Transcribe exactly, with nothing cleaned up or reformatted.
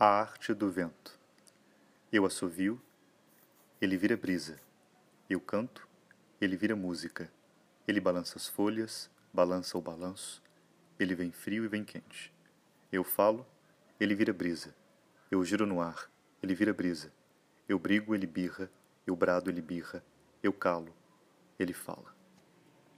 A arte do vento. Eu assovio, ele vira brisa. Eu canto, ele vira música. Ele balança as folhas, balança o balanço. Ele vem frio e vem quente. Eu falo, ele vira brisa. Eu giro no ar, ele vira brisa. Eu brigo, ele birra. Eu brado, ele birra. Eu calo, ele fala.